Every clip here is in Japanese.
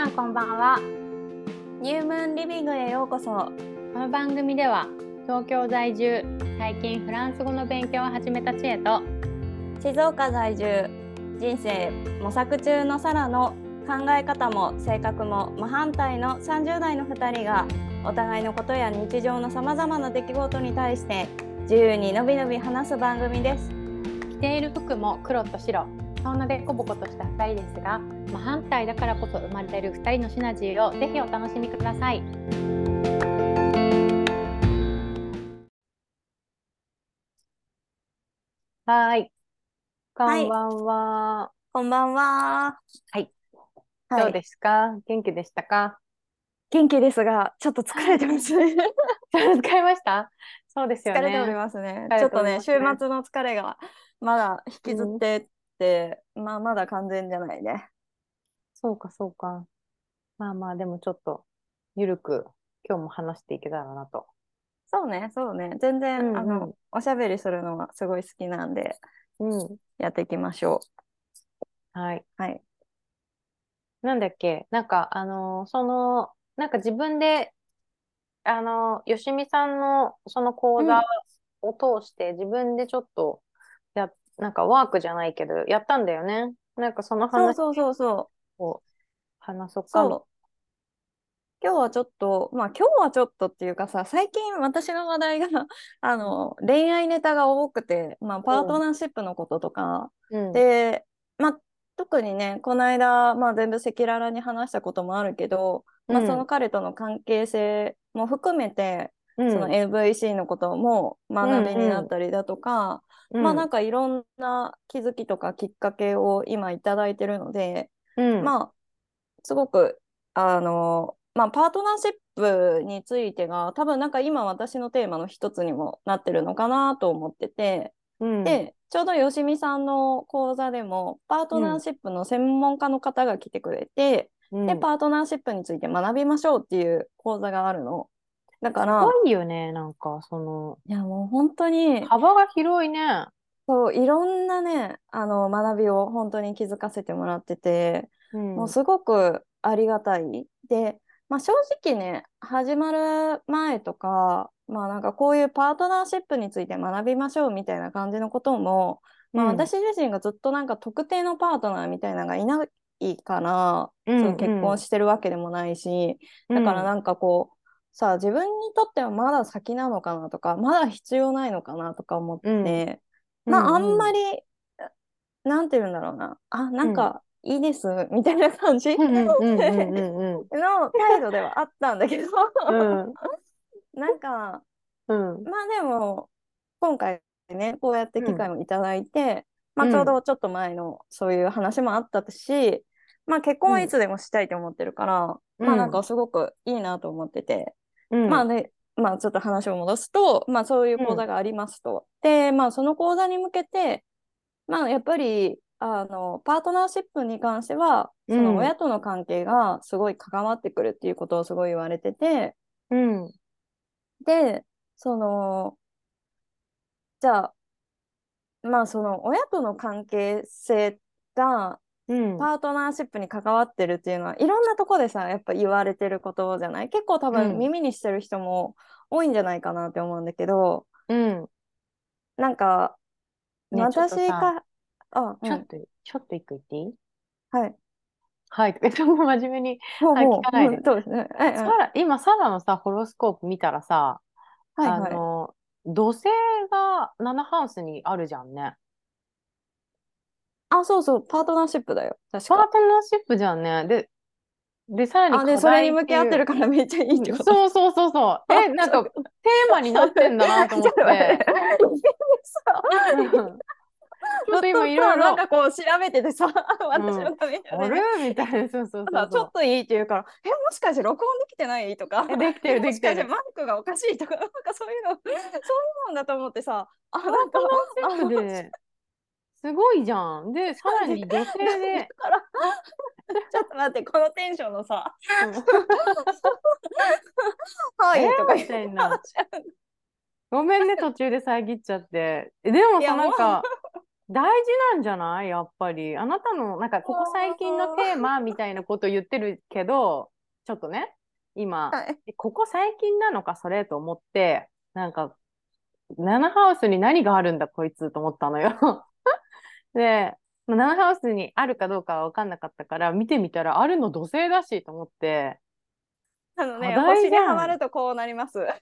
さんこんばんは。ニュームーンリビングへようこそ。この番組では東京在住、最近フランス語の勉強を始めた知恵と、静岡在住、人生模索中のサラの考え方も性格も真反対の30代の2人が、お互いのことや日常のさまざまな出来事に対して自由にのびのび話す番組です。着ている服も黒と白、そんなでこぼことした2人ですが、真反対だからこそ生まれている2人のシナジーをぜひお楽しみください。はい、こんばんは、はい、こんばんは。はいはい、どうですか？元気でしたか？元気ですが、ちょっと疲れてますね。疲れました？そうですよね。疲れておりますね。ちょっとね、週末の疲れがまだ引きずってって、まあまだ完全じゃないね。そうかそうか。まあまあでもちょっとゆるく今日も話していけたらなと。そうねそうね。全然、うんうん、おしゃべりするのはすごい好きなんで、うん、やっていきましょう。はいはい。なんだっけ、なんかなんか自分でよしみさんのその講座を通して自分でちょっとなんかワークじゃないけどやったんだよね。なんかその話を話そうかも。今日はちょっとっていうかさ、最近私の話題が恋愛ネタが多くて、まあパートナーシップのこととか、うん、でまあ特にね、この間、まあ、全部赤裸々に話したこともあるけど、うん、まあ、その彼との関係性も含めて、うん、その NVC のことも学びになったりだとか、うんうん、まあなんかいろんな気づきとかきっかけを今いただいてるので、うん、まあすごくまあ、パートナーシップについてが多分なんか今私のテーマの一つにもなってるのかなと思ってて、うん、でちょうどよしみさんの講座でもパートナーシップの専門家の方が来てくれて、うん、でパートナーシップについて学びましょうっていう講座があるの。だからすごいよね、なんかその、いやもう本当に幅が広いね。そう、いろんなね学びを本当に気づかせてもらってて、うん、もうすごくありがたい。で、まあ、正直ね、始まる前とか、まあなんかこういうパートナーシップについて学びましょうみたいな感じのことも、まあ、私自身がずっとなんか特定のパートナーみたいなのがいないから、うんうん、結婚してるわけでもないし、だからなんかこう、うん、さあ自分にとってはまだ先なのかなとか、まだ必要ないのかなとか思って、うん、まああんまり、うん、なんて言うんだろうな、あ、なんかいいですみたいな感じの態度ではあったんだけど、うんなんか、うん、まあでも今回ねこうやって機会もいただいて、うん、まあちょうどちょっと前のそういう話もあったし、うん、まあ結婚はいつでもしたいと思ってるから、うん、まあなんかすごくいいなと思ってて、うん、まあね、まあちょっと話を戻すと、まあそういう講座がありますと、うん、でまあその講座に向けて、まあやっぱりパートナーシップに関してはその親との関係がすごい関わってくるっていうことをすごい言われてて、うん、でじゃあまあその親との関係性がパートナーシップに関わってるっていうのは、うん、いろんなとこでさやっぱ言われてることじゃない。結構多分耳にしてる人も多いんじゃないかなって思うんだけど、うん、なんか、ね、私がちょっと一個言っていい？はいはい、ちょっと真面目に聞かないで。そうですね。今サラのさホロスコープ見たらさ、はいはい、土星が7ハウスにあるじゃんね。あ、そうそう、パートナーシップだよ。確かパートナーシップじゃんね。でさらに課題、それに向き合ってるからめっちゃいいってこと。そうそうそうそう。なんかテーマになってんだなと思って。ちょっと今いろいろなんかこう調べててさ、私のためにあれみたいな。そうちょっといいって言うから、もしかして録音できてないとか、できてる、もしかしてマイクがおかしいとか、なんかそういうのだと思ってさ、あ、なんかすごいじゃん。でさらに女性でちょっと待って、このテンションのさはいとか言ってんな。ごめんね、途中で遮っちゃって。でもさ、なんか大事なんじゃない？やっぱりあなたのなんかここ最近のテーマみたいなこと言ってるけど、ちょっとね今ここ最近なのかそれと思って、なんか7ハウスに何があるんだこいつと思ったのよで7ハウスにあるかどうかは分かんなかったから見てみたらあるの土星だしと思って、あのね、星にはまるとこうなりますあ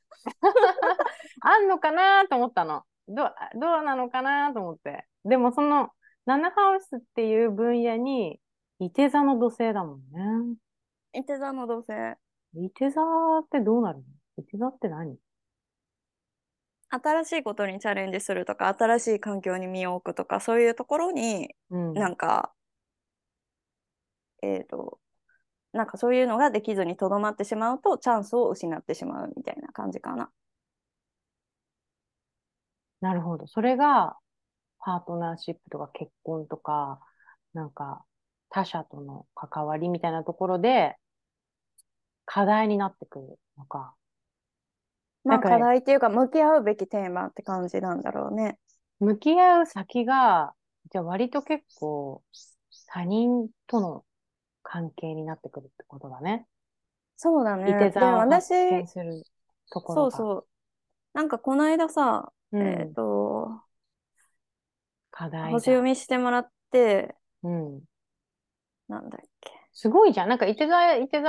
んのかなと思ったの、どうなのかなと思って。でもその7ハウスっていう分野にいて座の土星だもんね。いて座の土星。いて座ってどうなるの？いて座って何？新しいことにチャレンジするとか、新しい環境に身を置くとか、そういうところに、なんか、なんかそういうのができずにとどまってしまうとチャンスを失ってしまうみたいな感じかな。なるほど。それがパートナーシップとか結婚とか、なんか他者との関わりみたいなところで課題になってくるのか。まあ課題っていうか向き合うべきテーマって感じなんだろうね。向き合う先が、じゃあ割と結構他人との関係になってくるってことだね。そうだね。いて座を発見するところが。そうそう。なんかこの間さ、課題星読みしてもらって、なんだっけ。すごいじゃん。なんかいて座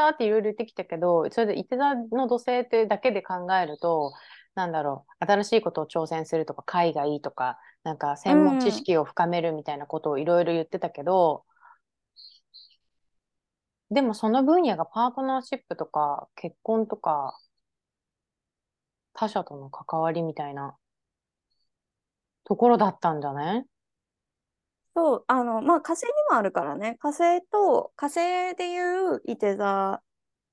っていろいろ言ってきたけど、それでいて座の土星ってだけで考えると、なんだろう、新しいことを挑戦するとか、海外とか、なんか専門知識を深めるみたいなことをいろいろ言ってたけど、でもその分野がパートナーシップとか結婚とか他者との関わりみたいなところだったんじゃない？そう、まあ火星にもあるからね。火星でいういて座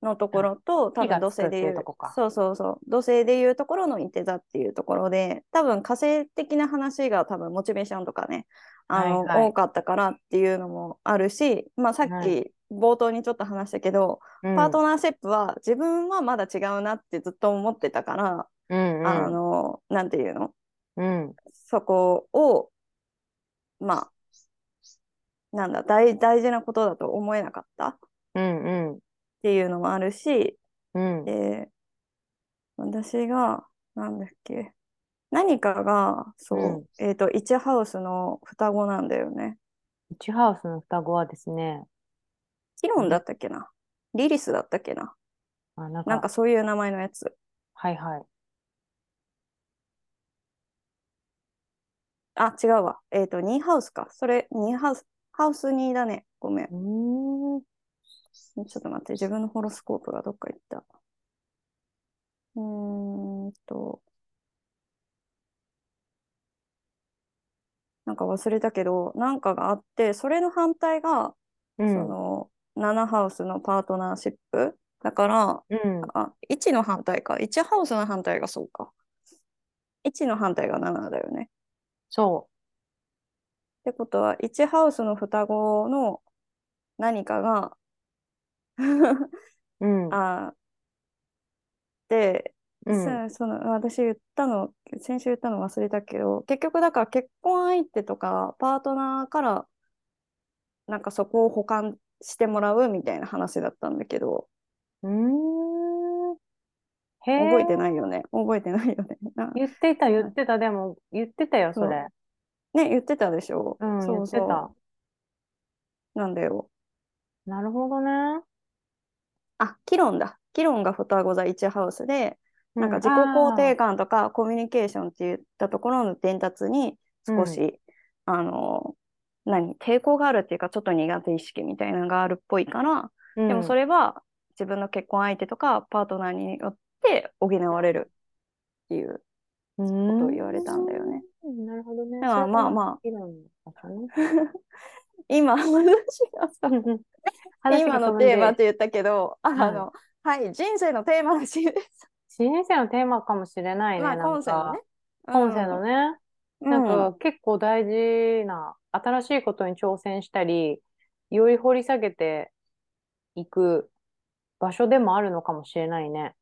のところと、多分土星でいう、そうそうそう、土星でいうところのいて座っていうところで、多分火星的な話が多分モチベーションとかね、多かったからっていうのもあるし、まあさっき、冒頭にちょっと話したけど、パートナーシップは自分はまだ違うなってずっと思ってたから、なんていうの、そこをまあなんだ 大事なことだと思えなかったっていうのもあるし、私がなんだっけ、何かがそう、1ハウスの双子なんだよね。1ハウスの双子はですね、キロンだったっけな、リリスだったっけな、なんかそういう名前のやつ。はいはい。あ、違うわ。2ハウスか。それ、2ハウス、ハウス2だね。ごめん。ちょっと待って、自分のホロスコープがどっか行った。なんか忘れたけど、なんかがあって、それの反対が、その、7ハウスのパートナーシップだから、1の反対か、1ハウスの反対がそうか、1の反対が7だよね。そうってことは1ハウスの双子の何かがで、その私言ったの、先週言ったの忘れたけど、結局だから結婚相手とかパートナーからなんかそこを補完してもらうみたいな話だったんだけど、覚えてないよね。言ってたでも言ってたよそれ。ね、言ってたでしょ。そうそう、言ってた。なんだよ。なるほどね。あ、キロンだ。キロンが双子座1ハウスで、なんか自己肯定感とかコミュニケーションっていったところの伝達に少し、抵抗があるっていうか、ちょっと苦手意識みたいなのがあるっぽいから、でもそれは自分の結婚相手とかパートナーによって補われるっていうことを言われたんだよね。なるほどね。だからまあまあ、今話がさ今のテーマって言ったけど、人生のテーマらしいです。人生のテーマかもしれないね。今世のね。今世のね。なんか結構大事な、新しいことに挑戦したり、より掘り下げていく場所でもあるのかもしれないね。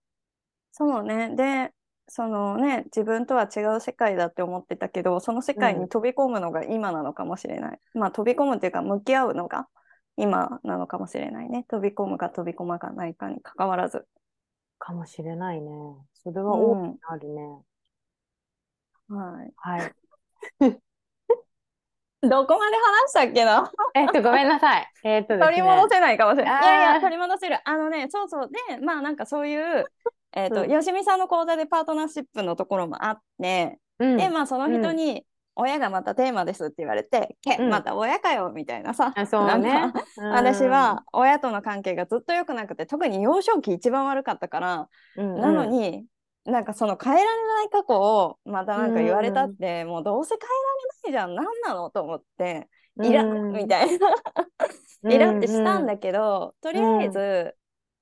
そうね。で、そのね、自分とは違う世界だって思ってたけど、その世界に飛び込むのが今なのかもしれない、うん、まあ飛び込むっていうか向き合うのが今なのかもしれないね。飛び込むか飛び込まないかに関わらずかもしれないね。それは大きなあるね、うん、はい、はい、どこまで話したっけなごめんなさい、ですね、取り戻せないかもしれない。いやいや取り戻せる。あのね、そうそう、でまあなんかそういうよしみさんの講座でパートナーシップのところもあって、うん、でまあその人に、うん、親がまたテーマですって言われて、うん、また親かよみたいなさ、そうね、なんか私は親との関係がずっと良くなくて、特に幼少期一番悪かったから、うんうん、なのになんかその変えられない過去をまたなんか言われたって、うん、もうどうせ変えられないじゃん、何なのと思ってイラッ、うん、みたいなイラってしたんだけど、とりあえず、うん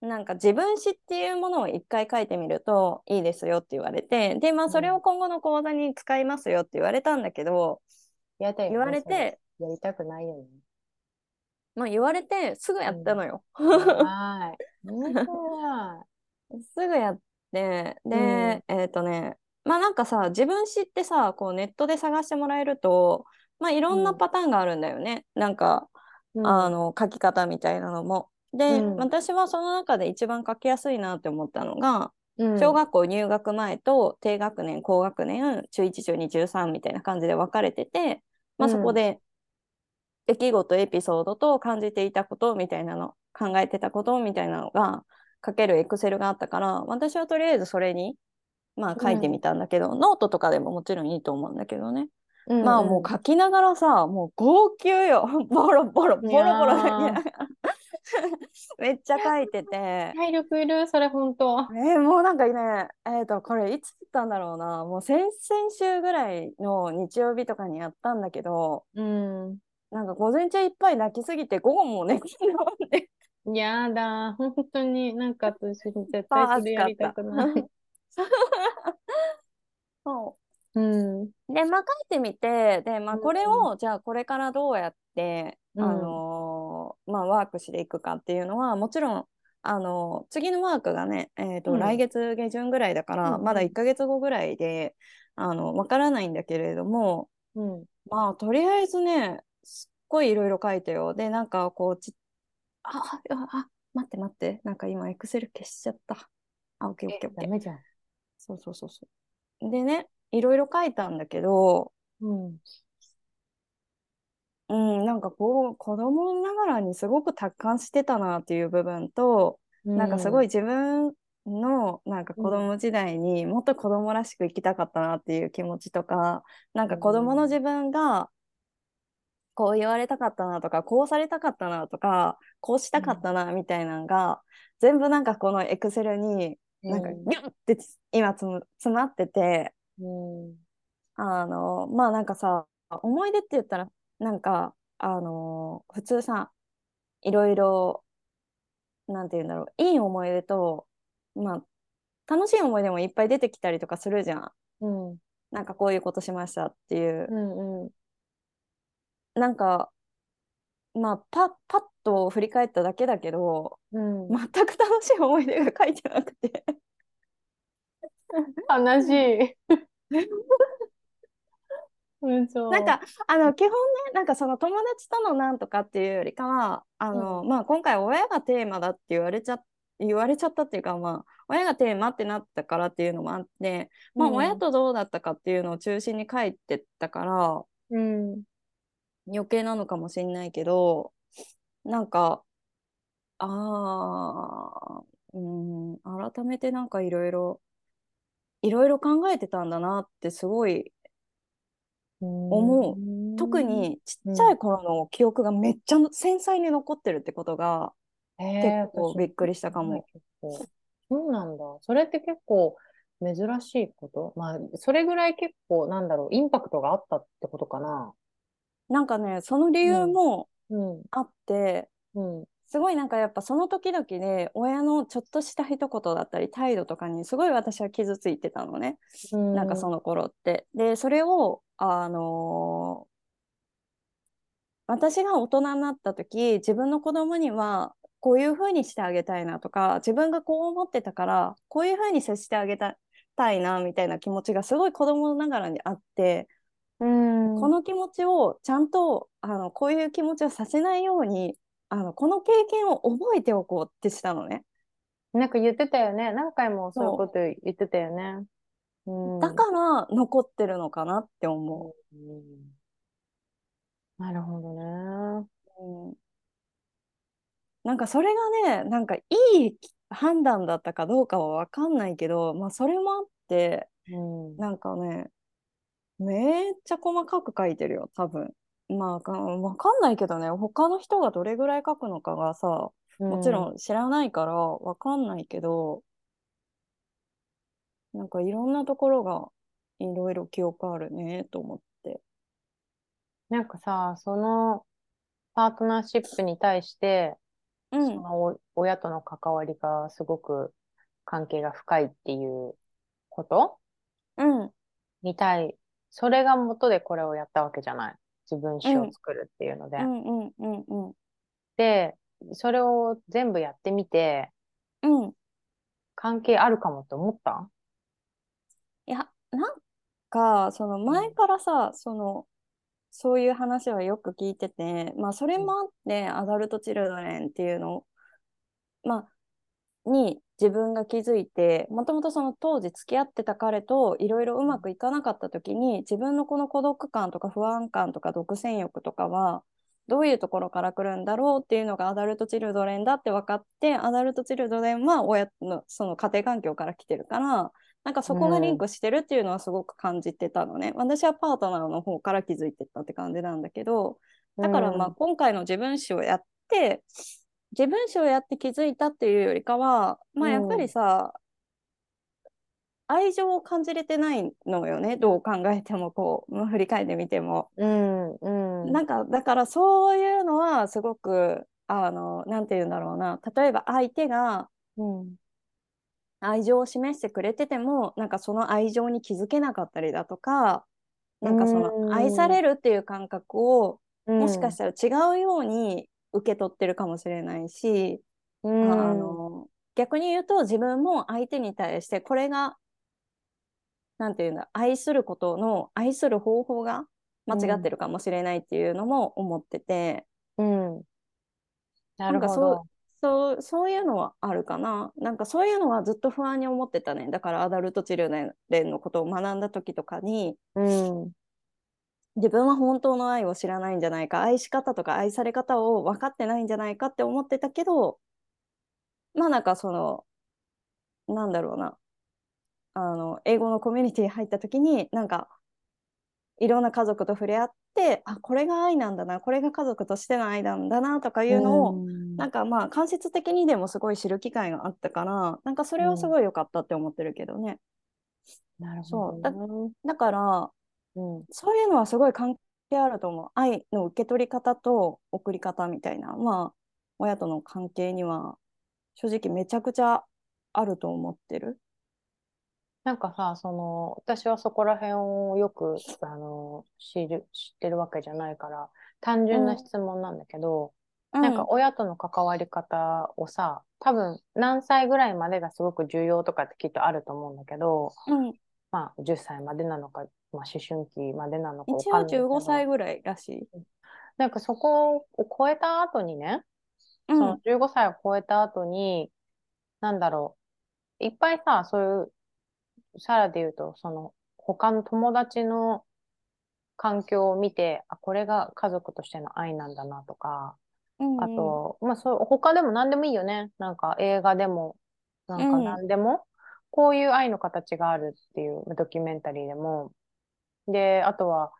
なんか自分史っていうものを一回書いてみるといいですよって言われて、でまあそれを今後の講座に使いますよって言われたんだけど、うん、やりたいよね、言われてやりたくないよね、まあ言われてすぐやったのよ、うん、すぐやってで、うん、ねまあなんかさ自分史ってさこうネットで探してもらえるとまあいろんなパターンがあるんだよね、うん、なんか、うん、あの書き方みたいなのもで、うん、私はその中で一番書きやすいなって思ったのが、うん、小学校入学前と低学年高学年中1中2中3みたいな感じで分かれてて、まあ、そこで出来事エピソードと感じていたことみたいなの考えてたことみたいなのが書けるエクセルがあったから、私はとりあえずそれに、まあ、書いてみたんだけど、うん、ノートとかでももちろんいいと思うんだけどね、うん、まあもう書きながらさもう号泣よボロボロボロボロだけめっちゃ書いてて体力いるそれ本当、もうなんかね、これいつだったんだろうな、もう先々週ぐらいの日曜日とかにやったんだけど、うん、なんか午前中いっぱい泣きすぎて午後も寝きのんでやだ本当になんか私絶対それやりたくないそう、うん、でまあ書いてみてで、まあ、これを、うん、じゃあこれからどうやって、うん、まあ、ワークしていくかっていうのはもちろん次のワークがね、うん、来月下旬ぐらいだから、うん、まだ1ヶ月後ぐらいでわからないんだけれども、うん、まあとりあえずねすっごいいろいろ書いてよ。でなんかこうあ待ってなんか今エクセル消しちゃった。あオッケーオッケーオッケー、ダメじゃん。そうでねいろいろ書いたんだけど、うんうん、なんかこう子供ながらにすごく達観してたなっていう部分と、うん、なんかすごい自分のなんか子供時代にもっと子供らしく生きたかったなっていう気持ちとか、なんか子供の自分がこう言われたかったなとかこうされたかったなとかこうしたかったなみたいなのが、うん、全部なんかこのエクセルになんかギュッて今詰まってて、うん、まあなんかさ思い出って言ったらなんか普通さいろいろなんて言うんだろう、いい思い出とまあ楽しい思い出もいっぱい出てきたりとかするじゃん、うん、なんかこういうことしましたっていう、うんうん、なんかまあパッと振り返っただけだけど、うん、全く楽しい思い出が書いてなくて悲しいうん、そうなんか基本ねなんかその友達とのなんとかっていうよりかはうんまあ、今回親がテーマだって言われちゃったっていうか、まあ、親がテーマってなったからっていうのもあって、まあ、親とどうだったかっていうのを中心に書いてったから、うん、余計なのかもしれないけどなんか改めてなんかいろいろ考えてたんだなってすごい思う。特にちっちゃい頃の記憶がめっちゃ繊細に残ってるってことが結構びっくりしたかも。そうなんだ。それって結構珍しいこと？まあそれぐらい結構なんだろうインパクトがあったってことかな。なんかねその理由もあって、うんうん、すごいなんかやっぱその時々で親のちょっとした一言だったり態度とかにすごい私は傷ついてたのね、うん、なんかその頃ってでそれを私が大人になった時自分の子供にはこういう風にしてあげたいなとか自分がこう思ってたからこういう風に接してあげたたいなみたいな気持ちがすごい子供ながらにあって、うん、この気持ちをちゃんとこういう気持ちをさせないようにこの経験を覚えておこうってしたのね。なんか言ってたよね、何回もそういうこと言ってたよね。うん、だから残ってるのかなって思う。うん、なるほどね。うん、なんかそれがね、なんかいい判断だったかどうかは分かんないけど、まあそれもあって、うん、なんかねめっちゃ細かく書いてるよ多分。まあ分かんないけどね、他の人がどれぐらい書くのかがさ、もちろん知らないから分かんないけど、うん、なんかいろんなところがいろいろ記憶あるねと思って。なんかさ、そのパートナーシップに対して、うん、その親との関わりがすごく関係が深いっていうこと、うん、みたい。それが元でこれをやったわけじゃない、自分史を作るっていうので、うんうんうんうん、でそれを全部やってみて、うん、関係あるかもって思った？いや、なんかその前からさ、そういう話はよく聞いてて、まあそれもあって、うん、アダルトチルドレンっていうの、まあ、に自分が気づいて、もともとその当時付き合ってた彼といろいろうまくいかなかった時に、自分のこの孤独感とか不安感とか独占欲とかはどういうところから来るんだろうっていうのがアダルトチルドレンだって分かって、アダルトチルドレンは親のその家庭環境から来てるから、なんかそこがリンクしてるっていうのはすごく感じてたのね、うん、私はパートナーの方から気づいてったって感じなんだけど、だからまあ今回の自分史をやって気づいたっていうよりかは、まあやっぱりさ、うん、愛情を感じれてないのよね、どう考えても、こう振り返ってみても、うんうん、なんかだからそういうのはすごくなんていうんだろうな、例えば相手が、うん、愛情を示してくれてても、なんかその愛情に気づけなかったりだとか、なんかその愛されるっていう感覚を、うん、もしかしたら違うように受け取ってるかもしれないし、うん、逆に言うと自分も相手に対してこれがなんていうんだ、愛することの愛する方法が間違ってるかもしれないっていうのも思ってて、うん、なるほど。なんかそういうのはあるかな。なんかそういうのはずっと不安に思ってたね。だからアダルトチルドレンのことを学んだ時とかに、うん、自分は本当の愛を知らないんじゃないか、愛し方とか愛され方を分かってないんじゃないかって思ってたけど、まあなんかそのなんだろうな、英語のコミュニティ入った時になんかいろんな家族と触れ合って、あ、これが愛なんだな、これが家族としての愛なんだなとかいうのを、なんかまあ間接的にでもすごい知る機会があったから、なんかそれはすごい良かったって思ってるけどね。なるほど、ね、だから、うん、そういうのはすごい関係あると思う。愛の受け取り方と送り方みたいな、まあ親との関係には正直めちゃくちゃあると思ってる。なんかさ、私はそこら辺をよく知ってるわけじゃないから単純な質問なんだけど、うん、なんか親との関わり方をさ、多分何歳ぐらいまでがすごく重要とかってきっとあると思うんだけど、うん、まあ10歳までなのか、まあ、思春期までなのか分かんないけど、一応15歳ぐらいらしい。なんかそこを超えた後にね、うん、その15歳を超えた後になんだろう、いっぱいさ、そういうさらで言うと、他の友達の環境を見て、あ、これが家族としての愛なんだなとか、うん、あと、まあ、他でも何でもいいよね。なんか映画でも、なんか何でも、うん、こういう愛の形があるっていうドキュメンタリーでも、で、あとは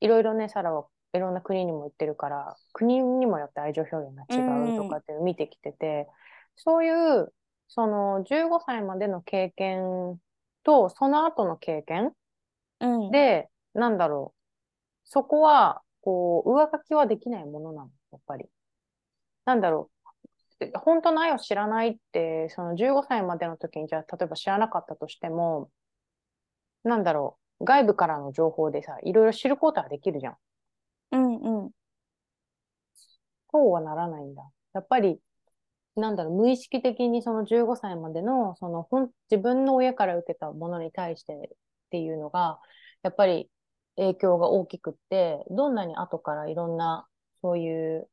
いろいろね、サラはいろんな国にも行ってるから、国にもよって愛情表現が違うとかっていうのを見てきてて、そういう、15歳までの経験とその後の経験、うん、で、なんだろう、そこはこう上書きはできないものなの、やっぱり。なんだろう、本当の愛を知らないって、その15歳までの時にじゃあ例えば知らなかったとしても、なんだろう、外部からの情報でさ、いろいろ知ることはできるじゃん。うんうん。こうはならないんだ。やっぱりなんだろう、無意識的にその15歳までの、その自分の親から受けたものに対してっていうのが、やっぱり影響が大きくって、どんなに後からいろんな、そういう、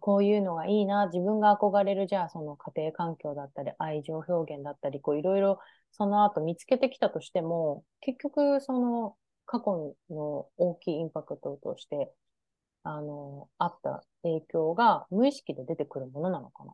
こういうのがいいな、自分が憧れる、じゃあその家庭環境だったり、愛情表現だったり、こういろいろその後見つけてきたとしても、結局その過去の大きいインパクトとして、あった影響が無意識で出てくるものなのかな。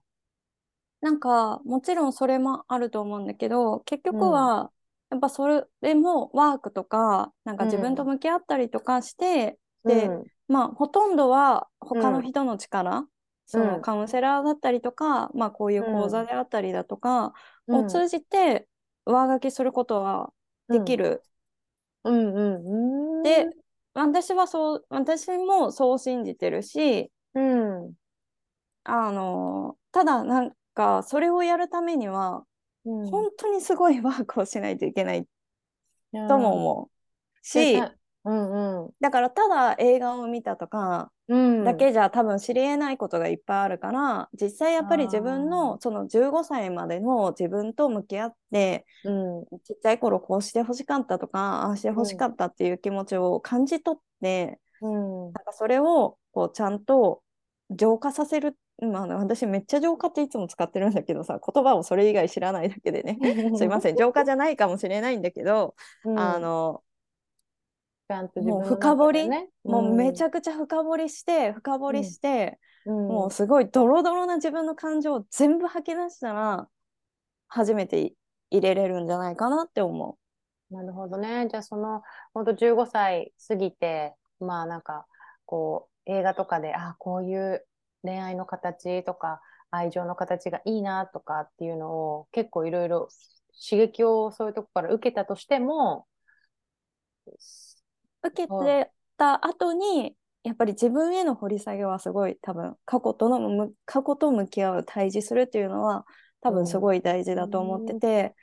なんか、もちろんそれもあると思うんだけど、結局は、やっぱそれもワークとか、なんか自分と向き合ったりとかして、で、まあ、ほとんどは他の人の力、そのカウンセラーだったりとか、まあ、こういう講座であったりだとかを通じて上書きすることはできる。で、私もそう信じてるし、ただなんかそれをやるためには、本当にすごいワークをしないといけないとも思うし、だからただ映画を見たとかだけじゃ多分知り得ないことがいっぱいあるから、実際やっぱり自分のその15歳までの自分と向き合って、ちっちゃい頃こうしてほしかったとかああしてほしかったっていう気持ちを感じ取って、なんかそれをこうちゃんと浄化させる。私めっちゃ浄化っていつも使ってるんだけどさ、言葉をそれ以外知らないだけでねすいません、浄化じゃないかもしれないんだけど、もう深掘り、もうめちゃくちゃ深掘りして、もうすごいドロドロな自分の感情を全部吐き出したら初めて入れれるんじゃないかなって思う。なるほどね。じゃあその本当15歳過ぎて、まあなんかこう映画とかでこういう恋愛の形とか愛情の形がいいなとかっていうのを結構いろいろ刺激をそういうとこから受けたとしても、受けてた後にやっぱり自分への掘り下げはすごい、多分過去と向き合う、対峙するっていうのは多分すごい大事だと思ってて、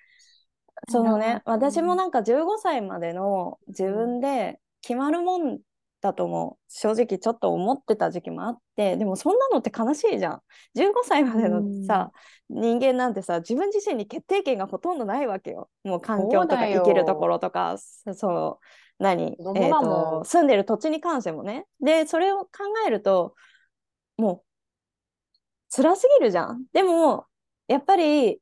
そのね、私もなんか15歳までの自分で決まるもんだとも正直ちょっと思ってた時期もあって、でもそんなのって悲しいじゃん。15歳までのさ、人間なんてさ、自分自身に決定権がほとんどないわけよ。もう環境とか生きるところとか、住んでる土地に関してもね。でそれを考えるともう辛すぎるじゃん。でもやっぱり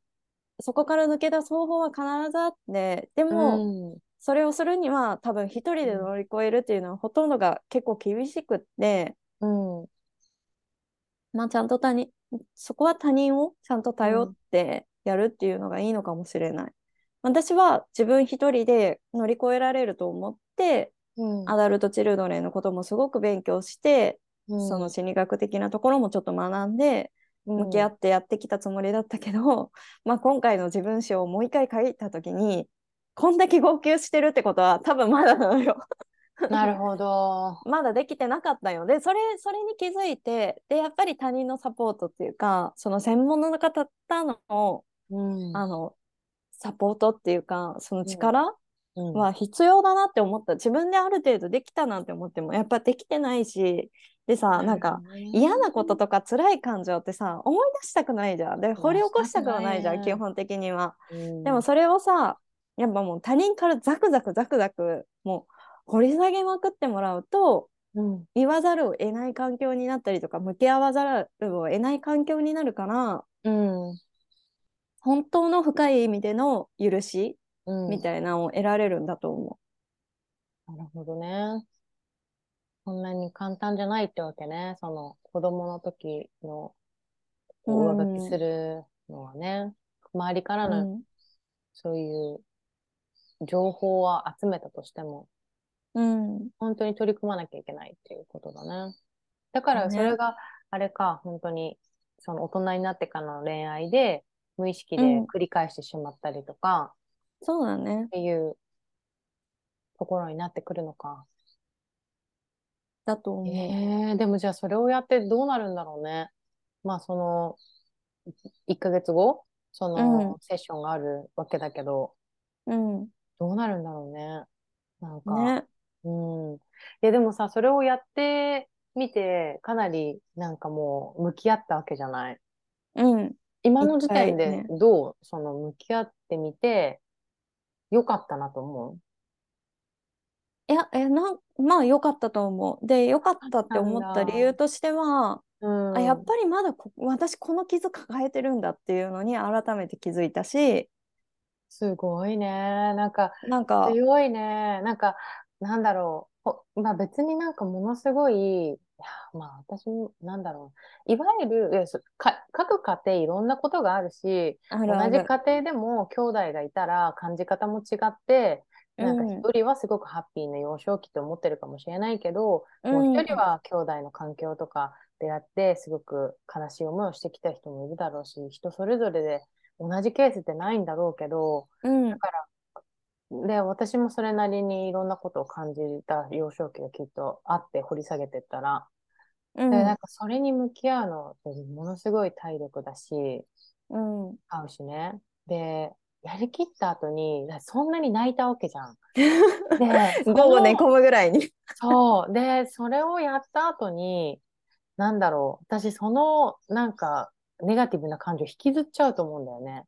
そこから抜け出す方法は必ずあって、でも、それをするには多分一人で乗り越えるっていうのはほとんどが結構厳しくって、まあちゃんとそこは他人をちゃんと頼ってやるっていうのがいいのかもしれない。私は自分一人で乗り越えられると思って、アダルトチルドレンのこともすごく勉強して、その心理学的なところもちょっと学んで、向き合ってやってきたつもりだったけど、まあ今回の自分史をもう一回書いたときに、こんだけ号泣してるってことは多分まだなのよなるほどまだできてなかったよ。でそれに気づいて、でやっぱり他人のサポートっていうか、その専門の方の、サポートっていうか、その力は必要だなって思った、自分である程度できたなんて思ってもやっぱできてないし、でさ、なんか嫌なこととか辛い感情ってさ、思い出したくないじゃん。で掘り起こしたくはないじゃん、基本的には、でもそれをさ、やっぱもう他人からザクザクもう掘り下げまくってもらうと、言わざるを得ない環境になったりとか、向き合わざるを得ない環境になるから、本当の深い意味での許しみたいなのを得られるんだと思う。なるほどね。そんなに簡単じゃないってわけね、その子供の時の上書きするのはね、周りからの、そういう情報は集めたとしても、本当に取り組まなきゃいけないっていうことだね。だからそれがあれか、本当にその大人になってからの恋愛で無意識で繰り返してしまったりとか、そうだねっていうところになってくるのかだと思う。でもじゃあそれをやってどうなるんだろうね。まあその1ヶ月後そのセッションがあるわけだけど、どうなるんだろうね。なんか、いやでもさ、それをやってみてかなりなんかもう向き合ったわけじゃない。うん、今の時点でどう、その向き合ってみて良かったなと思う？いや、まあ良かったと思う。で、良かったって思った理由としては、うん、あ、やっぱりまだ私この傷抱えてるんだっていうのに改めて気づいたし。すごいね。なんか強いね。なんだろう。まあ別にものすごい、まあ私もなんだろう、いわゆる各家庭いろんなことがあるし、同じ家庭でも兄弟がいたら感じ方も違って、一人はすごくハッピーな幼少期と思ってるかもしれないけど、もう一人は兄弟の環境とか出会ってすごく悲しい思いをしてきた人もいるだろうし、人それぞれで同じケースってないんだろうけど、だからで私もそれなりにいろんなことを感じた幼少期がきっとあって、掘り下げてったら、うん、でそれに向き合うのってものすごい体力だし、うん、合うしね。でやりきった後にそんなに泣いたわけじゃん。で午後寝込むぐらいにそうで、それをやった後になんだろう、私そのネガティブな感情引きずっちゃうと思うんだよね。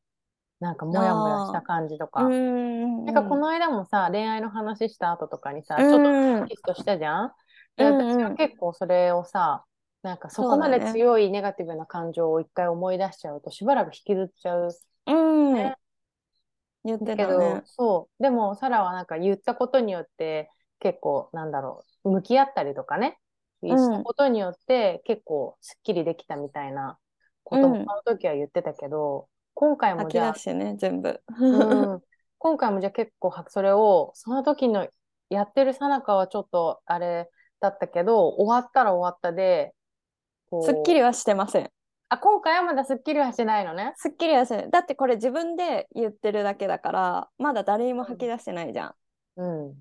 もやもやした感じとか。この間もさ、恋愛の話した後とかにさ、ちょっとキスとしたじゃん。で、私は結構それをさ、そこまで強いネガティブな感情を一回思い出しちゃうと、しばらく引きずっちゃう、ね。言ってたね。けど、そう。でも、サラは言ったことによって、結構、向き合ったりとかね、したことによって、結構、すっきりできたみたいなことも、その時は言ってたけど、今回もじゃあ、吐き出してね、全部、うん、今回もじゃあ結構それをその時のやってるさなかはちょっとあれだったけど、終わったら終わったで、すっきりはしてません。あ、今回はまだすっきりはしてないのね。すっきりはしてない。だってこれ自分で言ってるだけだからまだ誰にも吐き出してないじゃん、うんうん、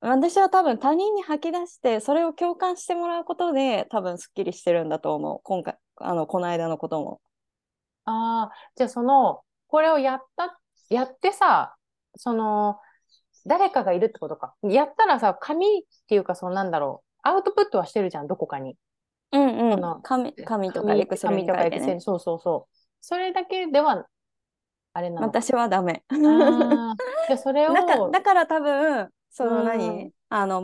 私は多分他人に吐き出してそれを共感してもらうことで多分すっきりしてるんだと思う。今回この間のことも。あ、じゃあこれをやってさ、誰かがいるってことか。やったらさ、紙っていうか、アウトプットはしてるじゃん、どこかに。うんうん。紙とかエクセルに書いてね。そうそうそう。それだけでは、あれなの。私はダメ。じゃそれをだから多分、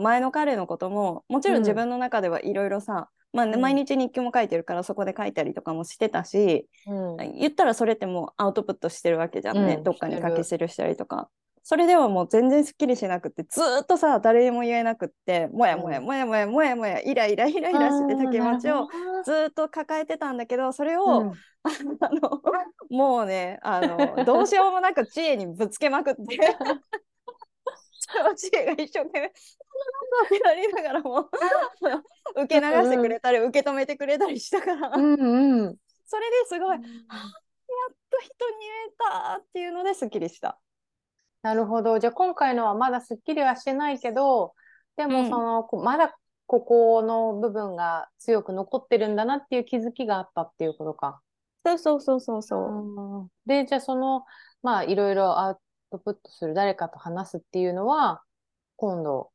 前の彼のことも、もちろん自分の中ではいろいろさ、まあね、毎日日記も書いてるからそこで書いたりとかもしてたし、うん、言ったらそれってもうアウトプットしてるわけじゃんね、どっかに書き記したりとか。それではもう全然すっきりしなくて、ずっとさ誰にも言えなくって、もやもやもやもやもやもやイライライライラしてた気持ちをずっと抱えてたんだけど、それを、うん、もうねどうしようもなく知恵にぶつけまくって知恵が一生懸命やりながらも受け流してくれたり受け止めてくれたりしたから、うんうん、それですごい、やっと人に言えたっていうのですっきりした。なるほど。じゃあ今回のはまだすっきりはしてないけど、でもまだここの部分が強く残ってるんだなっていう気づきがあったっていうことか。そう。で、じゃあまあいろいろアウトプットする、誰かと話すっていうのは今度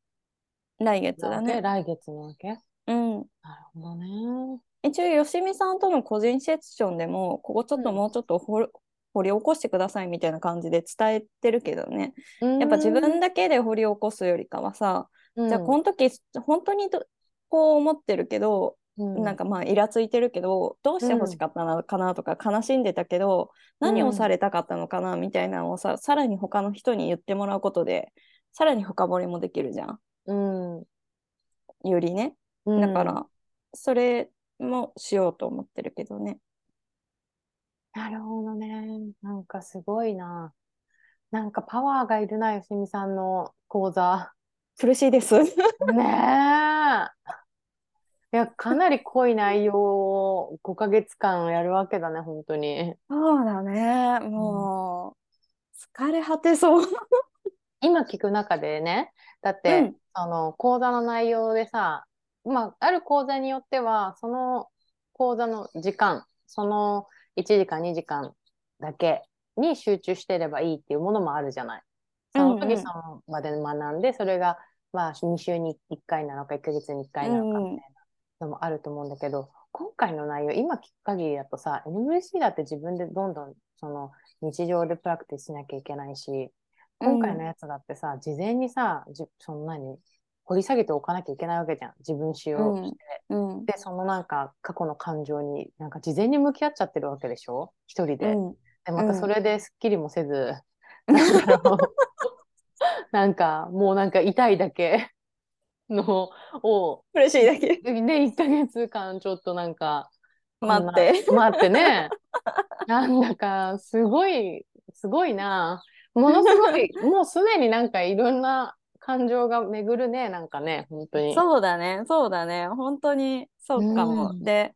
来月だね。来月のわけ。うん。なるほどね。一応吉見さんとの個人セッションでもここちょっともうちょっと掘り起こしてくださいみたいな感じで伝えてるけどね。やっぱ自分だけで掘り起こすよりかはさ、じゃあこの時本当にこう思ってるけど、まあイラついてるけどどうして欲しかったのかなとか、悲しんでたけど何をされたかったのかなみたいなのをさらに他の人に言ってもらうことでさらに深掘りもできるじゃん、うん、よりね。だからそれもしようと思ってるけどね。なるほどね。すごいな。パワーがいるな、よしみさんの講座。苦しいですねえ。いや、かなり濃い内容を5ヶ月間やるわけだね、本当に。そうだね。もう、疲れ果てそう。今聞く中でね、だって、講座の内容でさ、まあ、ある講座によっては、その講座の時間、その1時間、2時間だけに集中してればいいっていうものもあるじゃない。その時その場で学んで、それが、まあ、2週に1回なのか、1ヶ月に1回なのかみたいな。のもあると思うんだけど、今回の内容、今聞く限りだとさ、NVC だって自分でどんどんその日常でプラクティスしなきゃいけないし、今回のやつだってさ、事前にさ、そんなに掘り下げておかなきゃいけないわけじゃん、自分使用して、うんうん、でそのなんか過去の感情になんか事前に向き合っちゃってるわけでしょ、一人で、うん、でまたそれですっきりもせず、うん、なんかもうなんか痛いだけのを嬉しいだけで1ヶ月間ちょっとなんか待ってねなんだかすごいな、ものすごいもうすでになんかいろんな感情が巡るね、なんかね、本当にそうだね本当にそうかも、うん、で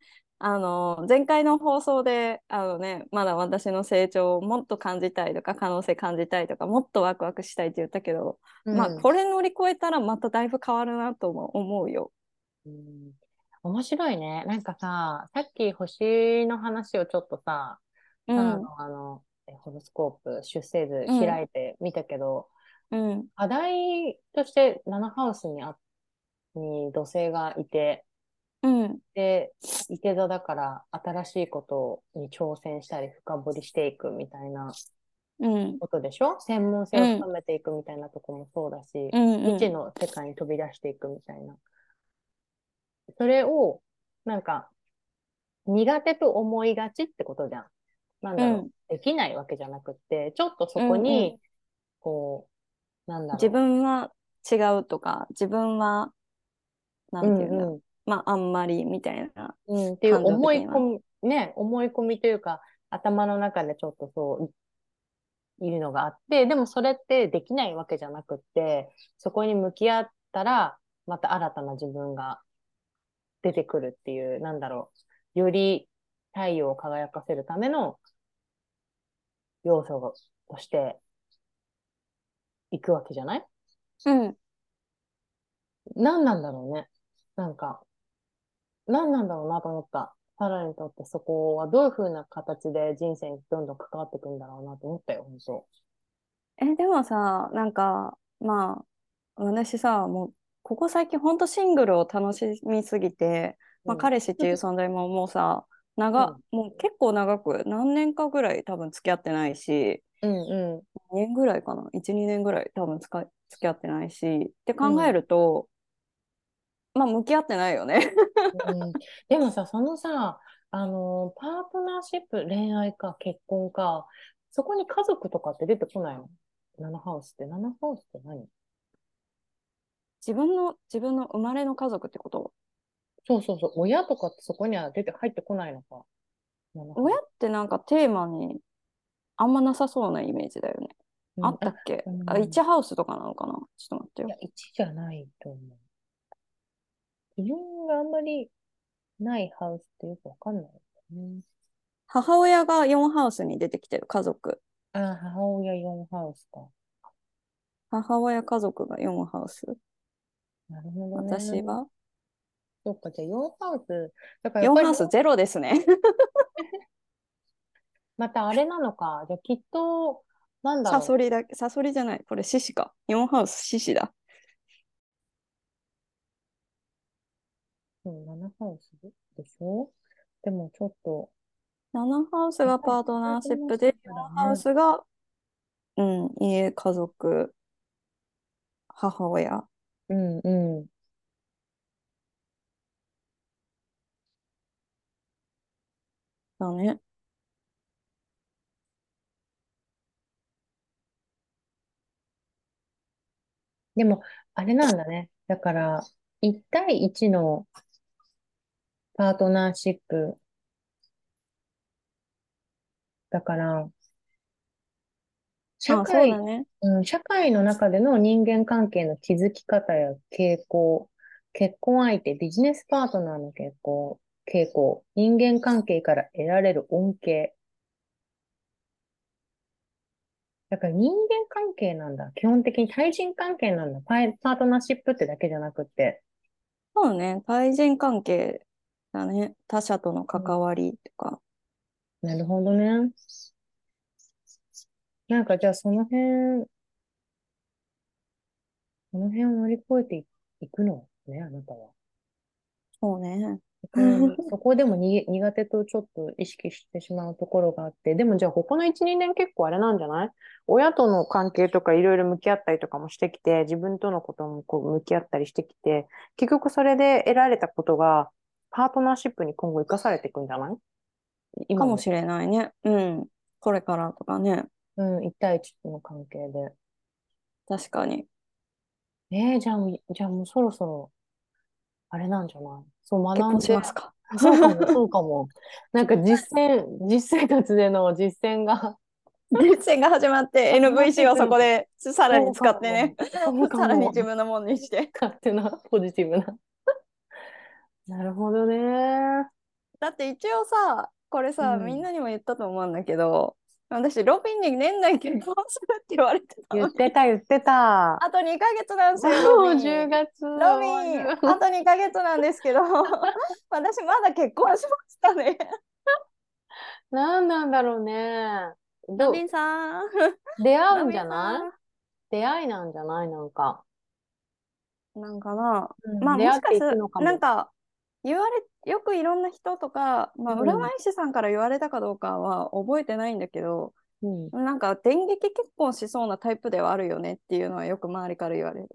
前回の放送でね、まだ私の成長をもっと感じたいとか可能性感じたいとかもっとワクワクしたいって言ったけど、うん、まあこれ乗り越えたらまただいぶ変わるなとも思うよ、うん、面白いね。なんかさ、さっき星の話をちょっとさ、うん、ホロスコープ出生図開いてみたけど、うん、課題として7ハウスに土星がいて、うん、でいて座だから新しいことに挑戦したり深掘りしていくみたいなことでしょ、うん、専門性を深めていくみたいなとこもそうだし、うん、未知の世界に飛び出していくみたいな、それをなんか苦手と思いがちってことじゃん、なんだろう、うん、できないわけじゃなくて、ちょっとそこにこう、うんうん、なんだろう、自分は違うとか自分はなんていうんだろう、うんうん、まあ、あんまりみたいな、うん、っていう思い込みというか頭の中でちょっとそういうのがあって、でもそれってできないわけじゃなくって、そこに向き合ったらまた新たな自分が出てくるっていう、なんだろう、より太陽を輝かせるための要素としていくわけじゃない？うん。何なんだろうね。なんか何なんだろうなと思った。サラにとってそこはどういう風な形で人生にどんどん関わってくんだろうなと思ったよ、本当。でもさ、なんかまあ私さ、もうここ最近ほんとシングルを楽しみすぎて、まあ、彼氏っていう存在ももうさ、もう結構長く何年かぐらい多分付き合ってないし、うんうん、2年ぐらいかな、 1,2 年ぐらい多分付き合ってないしって考えると、うん、まあ向き合ってないよね、うん、でもさ、そのさ、パートナーシップ、恋愛か結婚か、そこに家族とかって出てこないの？7ハウスって、7ハウスって何？自分の生まれの家族ってこと？そうそうそう、親とかってそこには入ってこないのか。親ってなんかテーマにあんまなさそうなイメージだよね、うん、あったっけ、うん、1ハウスとかなのかな。ちょっと待ってよ。いや、1じゃないと思う。自分があんまりないハウスってよくわかんないね。母親が4ハウスに出てきてる家族。あ、母親4ハウスか。母親家族が4ハウス。なるほどね。私は？そっか、じゃあ4ハウス。だから4ハウスゼロですね。またあれなのか。じゃあきっと、なんだろう。サソリじゃない。これ獅子か。4ハウス獅子だ。7ハウスでしょ。でもちょっと7ハウスがパートナーシップで、4ハウスが、うん、家、家族、母親、うんうん、だね。でもあれなんだね、だから1対1のパートナーシップだからああ、そうだね、うん、社会の中での人間関係の築き方や傾向、結婚相手、ビジネスパートナーの傾向、人間関係から得られる恩恵だから人間関係なんだ、基本的に対人関係なんだ、パートナーシップってだけじゃなくて。そうね、対人関係だね、他者との関わりとか、うん、なるほどね。なんかじゃあその辺を乗り越えていくのね、あなたは。そうね。そこでも苦手とちょっと意識してしまうところがあって、でもじゃあここの1、2年結構あれなんじゃない？親との関係とかいろいろ向き合ったりとかもしてきて、自分とのこともこう向き合ったりしてきて、結局それで得られたことがパートナーシップに今後生かされていくんじゃない？かもしれないね。うん。これからとかね。うん、1対1の関係で。確かに。じゃあもうそろそろ、あれなんじゃない？そう、学んで。結婚しますか？そうかも、そうかも。なんか実生活での実践が。実践が始まって、NVC をそこでさらに使ってね。さらに自分のものにして。勝手な、ポジティブな。なるほどね。だって一応さ、これさ、みんなにも言ったと思うんだけど、私ロビンに年内結婚するって言われてた。言ってた。あと2ヶ月なんですよ。もう10月。ロビン、あと2ヶ月なんですけど、私まだ結婚しましたね。何なんだろうね。ロビンさん。出会うんじゃない？出会いなんじゃない？なんか。なんかな。まあもしかしたらなんか言われて、よくいろんな人とか、まあ、占い師さんから言われたかどうかは覚えてないんだけど、なんか電撃結婚しそうなタイプではあるよねっていうのはよく周りから言われる。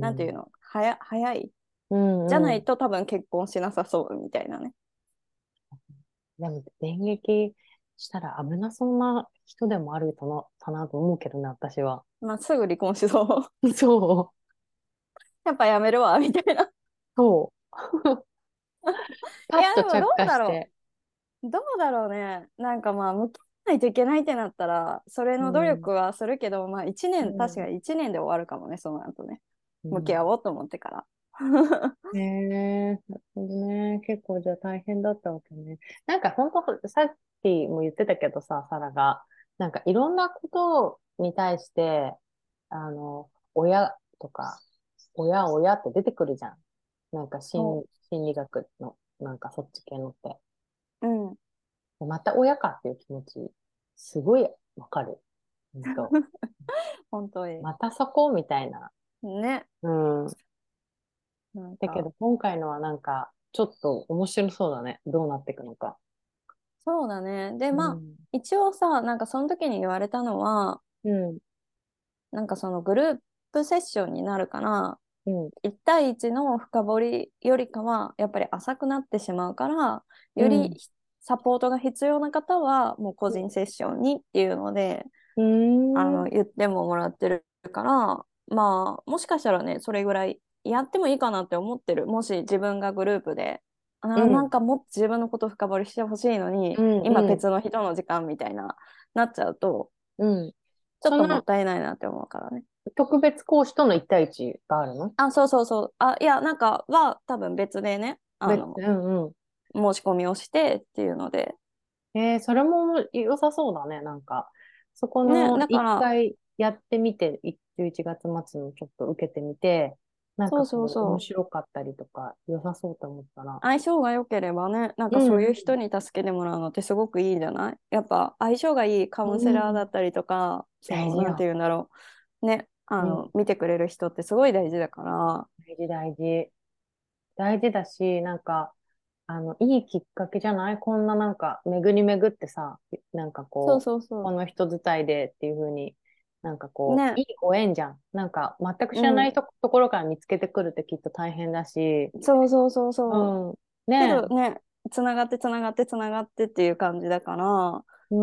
なんていうの、早い、じゃないと多分結婚しなさそうみたいなね。でも電撃したら危なそうな人でもあるかなと思うけどね、私は。まあ、すぐ離婚しそう。そう。やっぱやめるわ、みたいな。そう。いやでもどうだろうね。なんかまあ向き合わないといけないってなったらそれの努力はするけど、まあ確かに1年で終わるかもね、その後ね、向き合おうと思ってから。ね、結構じゃあ大変だったわけね。なんか本当さっきも言ってたけどさ、サラがなんかいろんなことに対して親とか親って出てくるじゃん。なんか心理学の、なんかそっち系のって。また親かっていう気持ち、すごいわかる。本当に。またそこみたいな。ね。だけど今回のはなんか、ちょっと面白そうだね。どうなっていくのか。そうだね。で、まあ、一応さ、なんかその時に言われたのは、なんかそのグループセッションになるから、1対1の深掘りよりかはやっぱり浅くなってしまうからよりサポートが必要な方はもう個人セッションにっていうので、言ってもらってるから、まあもしかしたらね、それぐらいやってもいいかなって思ってる。もし自分がグループでなんかもっと自分のこと深掘りしてほしいのに、今別の人の時間みたいななっちゃうと、ちょっともったいないなって思うからね。特別講師との1対1があるの？あ、そうそうそう。あ、いや、なんかは多分別でね、申し込みをしてっていうので。それも良さそうだね。なんか、そこの一回やってみて、ね、11月末のちょっと受けてみて、なんか面白かったりとか、良さそうと思ったら。相性が良ければね、なんかそういう人に助けてもらうのってすごくいいんじゃない？やっぱ相性がいいカウンセラーだったりとか、なんていうんだろう。ね。見てくれる人ってすごい大事だから。大事だし、なんか、いいきっかけじゃない？こんななんか、巡り巡ってさ、なんかこう、この人伝いでっていう風に、なんかこう、ね、いいご縁じゃん。なんか、全く知らないところから見つけてくるってきっと大変だし。けどね、つながってっていう感じだから、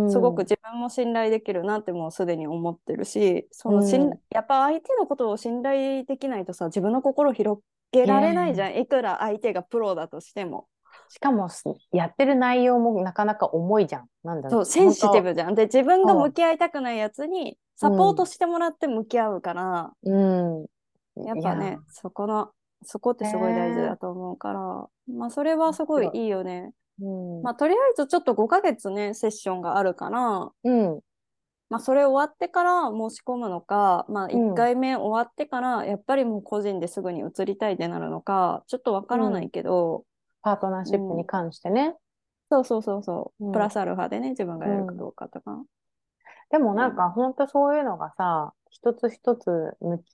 すごく自分も信頼できるなってもうすでに思ってるし、やっぱ相手のことを信頼できないとさ、自分の心を広げられないじゃん。いくら相手がプロだとしても。しかもやってる内容もなかなか重いじゃん。なんだろう、センシティブじゃん。で、自分が向き合いたくないやつにサポートしてもらって向き合うから、やっぱね、そこってすごい大事だと思うから、まあそれはすごいいいよね。まあ、とりあえずちょっと5ヶ月ねセッションがあるから、まあ、それ終わってから申し込むのか、まあ、1回目終わってからやっぱりもう個人ですぐに移りたいってなるのかちょっとわからないけど、パートナーシップに関してね、プラスアルファでね自分がやるかどうかとか、でもなんかほんとそういうのがさ、一つ一つ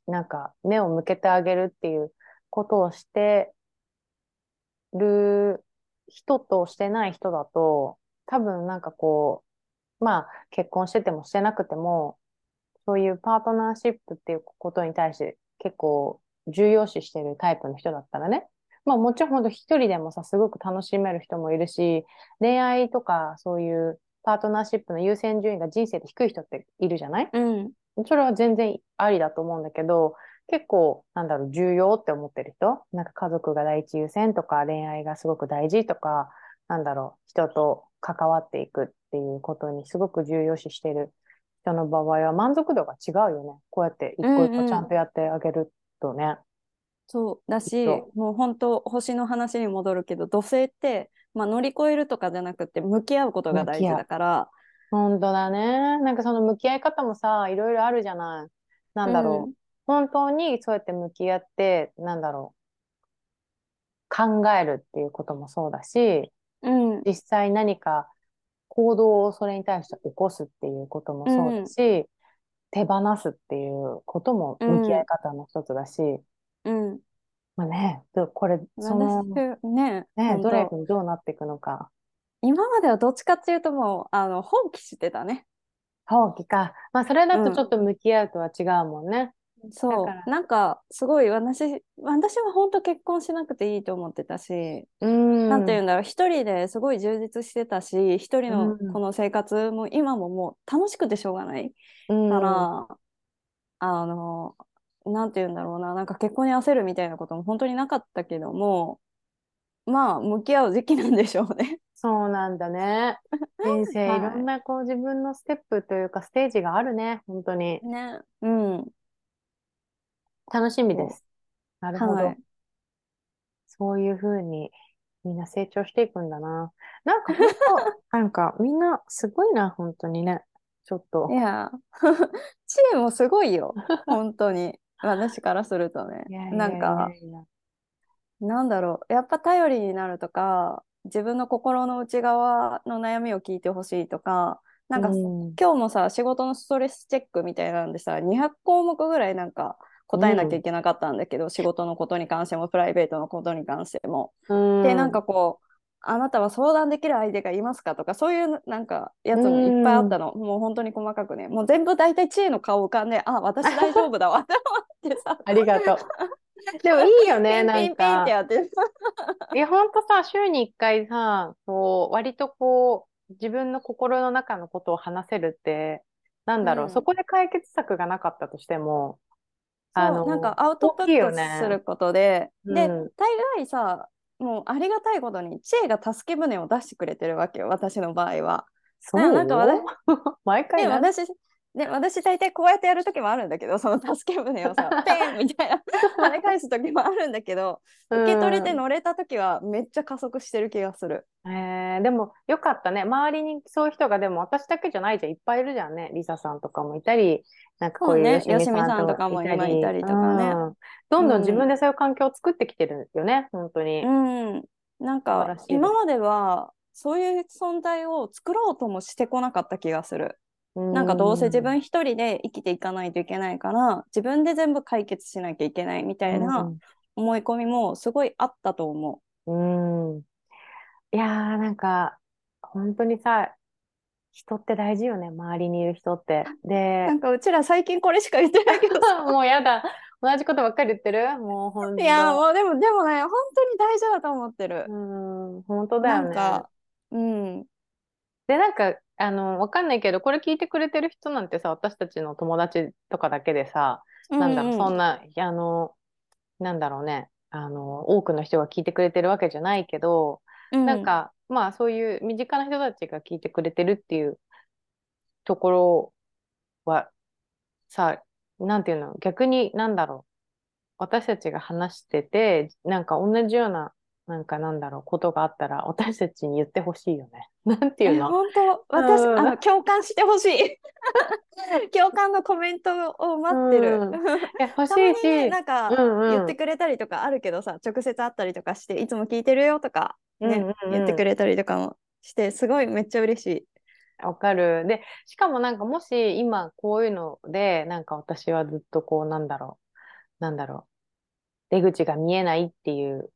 なんか目を向けてあげるっていうことをしてる人としてない人だと、多分なんかこう、まあ結婚しててもしてなくても、そういうパートナーシップっていうことに対して結構重要視してるタイプの人だったらね、まあもちろんほんと一人でもさ、すごく楽しめる人もいるし、恋愛とかそういうパートナーシップの優先順位が人生で低い人っているじゃない？うん。それは全然ありだと思うんだけど、結構、なんだろう、重要って思ってる人、なんか家族が第一優先とか、恋愛がすごく大事とか、なんだろう、人と関わっていくっていうことにすごく重要視してる人の場合は満足度が違うよね。こうやって一個一個ちゃんとやってあげるとね。うんうん、そうだし、もう本当星の話に戻るけど、土星って、まあ、乗り越えるとかじゃなくて向き合うことが大事だから。本当だね。なんかその向き合い方もさ、いろいろあるじゃない。なんだろう、うん、本当にそうやって向き合って、なんだろう、考えるっていうこともそうだし、うん、実際何か行動をそれに対して起こすっていうこともそうだし、うん、手放すっていうことも向き合い方の一つだし、うん。まあね、これ、その、ね、どれにどうなっていくのか。今まではどっちかっていうともう、放棄してたね。放棄か。まあ、それだとちょっと向き合うとは違うもんね。うん、そう。なんか、すごい私は本当結婚しなくていいと思ってたし、なんていうんだろう、一人ですごい充実してたし、一人のこの生活も今ももう楽しくてしょうがないから、なんて言うんだろうな、なんか結婚に焦るみたいなことも本当になかったけども、まあ向き合う時期なんでしょうね。そうなんだね。人生、はい、いろんなこう自分のステップというかステージがあるね、本当に。ね、うん。楽しみです。なるほど。はい、そういう風にみんな成長していくんだな。なんか本当なんかみんなすごいな、本当にね。ちょっと。いや、知恵もすごいよ、本当に。私からするとね、なんかなんだろう、やっぱ頼りになるとか、自分の心の内側の悩みを聞いてほしいとか、なんか、うん、今日もさ、仕事のストレスチェックみたいなんでさ、200項目ぐらいなんか答えなきゃいけなかったんだけど、うん、仕事のことに関してもプライベートのことに関しても、うん、でなんかこう、あなたは相談できる相手がいますかとか、そういうなんかやつもいっぱいあったの。もう本当に細かくね、もう全部大体知恵の顔浮かんで、あ、私大丈夫だわって思ってさ。ありがとう。でもいいよね、なんか。ほんとさ、週に1回さ、こう割とこう自分の心の中のことを話せるって、なんだろう、そこで解決策がなかったとしても、なんかアウトプットすることで、ね、で、大概さ、もうありがたいことに知恵が助け舟を出してくれてるわけよ、私の場合は。そうよ、なんか毎回な。私大体こうやってやるときもあるんだけど、その助け舟をさ、ペンみたいな跳ね返すときもあるんだけど、受け取れて乗れたときはめっちゃ加速してる気がする。でもよかったね、周りにそういう人が。でも私だけじゃないじゃん、いっぱいいるじゃんね。リサさんとかもいたり、なんかこういうよしみさんとかも今いたりとかね、うん、どんどん自分でそういう環境を作ってきてるよね、うん、本当に、うん、なんか今まではそういう存在を作ろうともしてこなかった気がする。なんかどうせ自分一人で生きていかないといけないから、自分で全部解決しなきゃいけないみたいな思い込みもすごいあったと思う。うん、いやー、なんか本当にさ、人って大事よね、周りにいる人って。で、なんかうちら最近これしか言ってないけどさ、もうやだ、同じことばっかり言ってる。もう本当。いや、もうでもね、本当に大事だと思ってる。本当だよね。なんか、で、なんかわかんないけど、これ聞いてくれてる人なんてさ、私たちの友達とかだけでさ、なんだろう、そんななんだろうね、多くの人が聞いてくれてるわけじゃないけど、なんかまあそういう身近な人たちが聞いてくれてるっていうところはさ、なんていうの、逆になんだろう、私たちが話してて、なんか同じような、なんかなんだろう、ことがあったら私たちに言ってほしいよね。なんていうの、本当、私、共感してほしい。共感のコメントを待ってる。欲しいし、ね、なんか言ってくれたりとかあるけどさ、直接会ったりとかして、いつも聞いてるよとか、ね、言ってくれたりとかもして、すごいめっちゃ嬉しい。わかる。で、しかもなんか、もし今こういうので、なんか私はずっとこう、なんだろう、出口が見えないっていう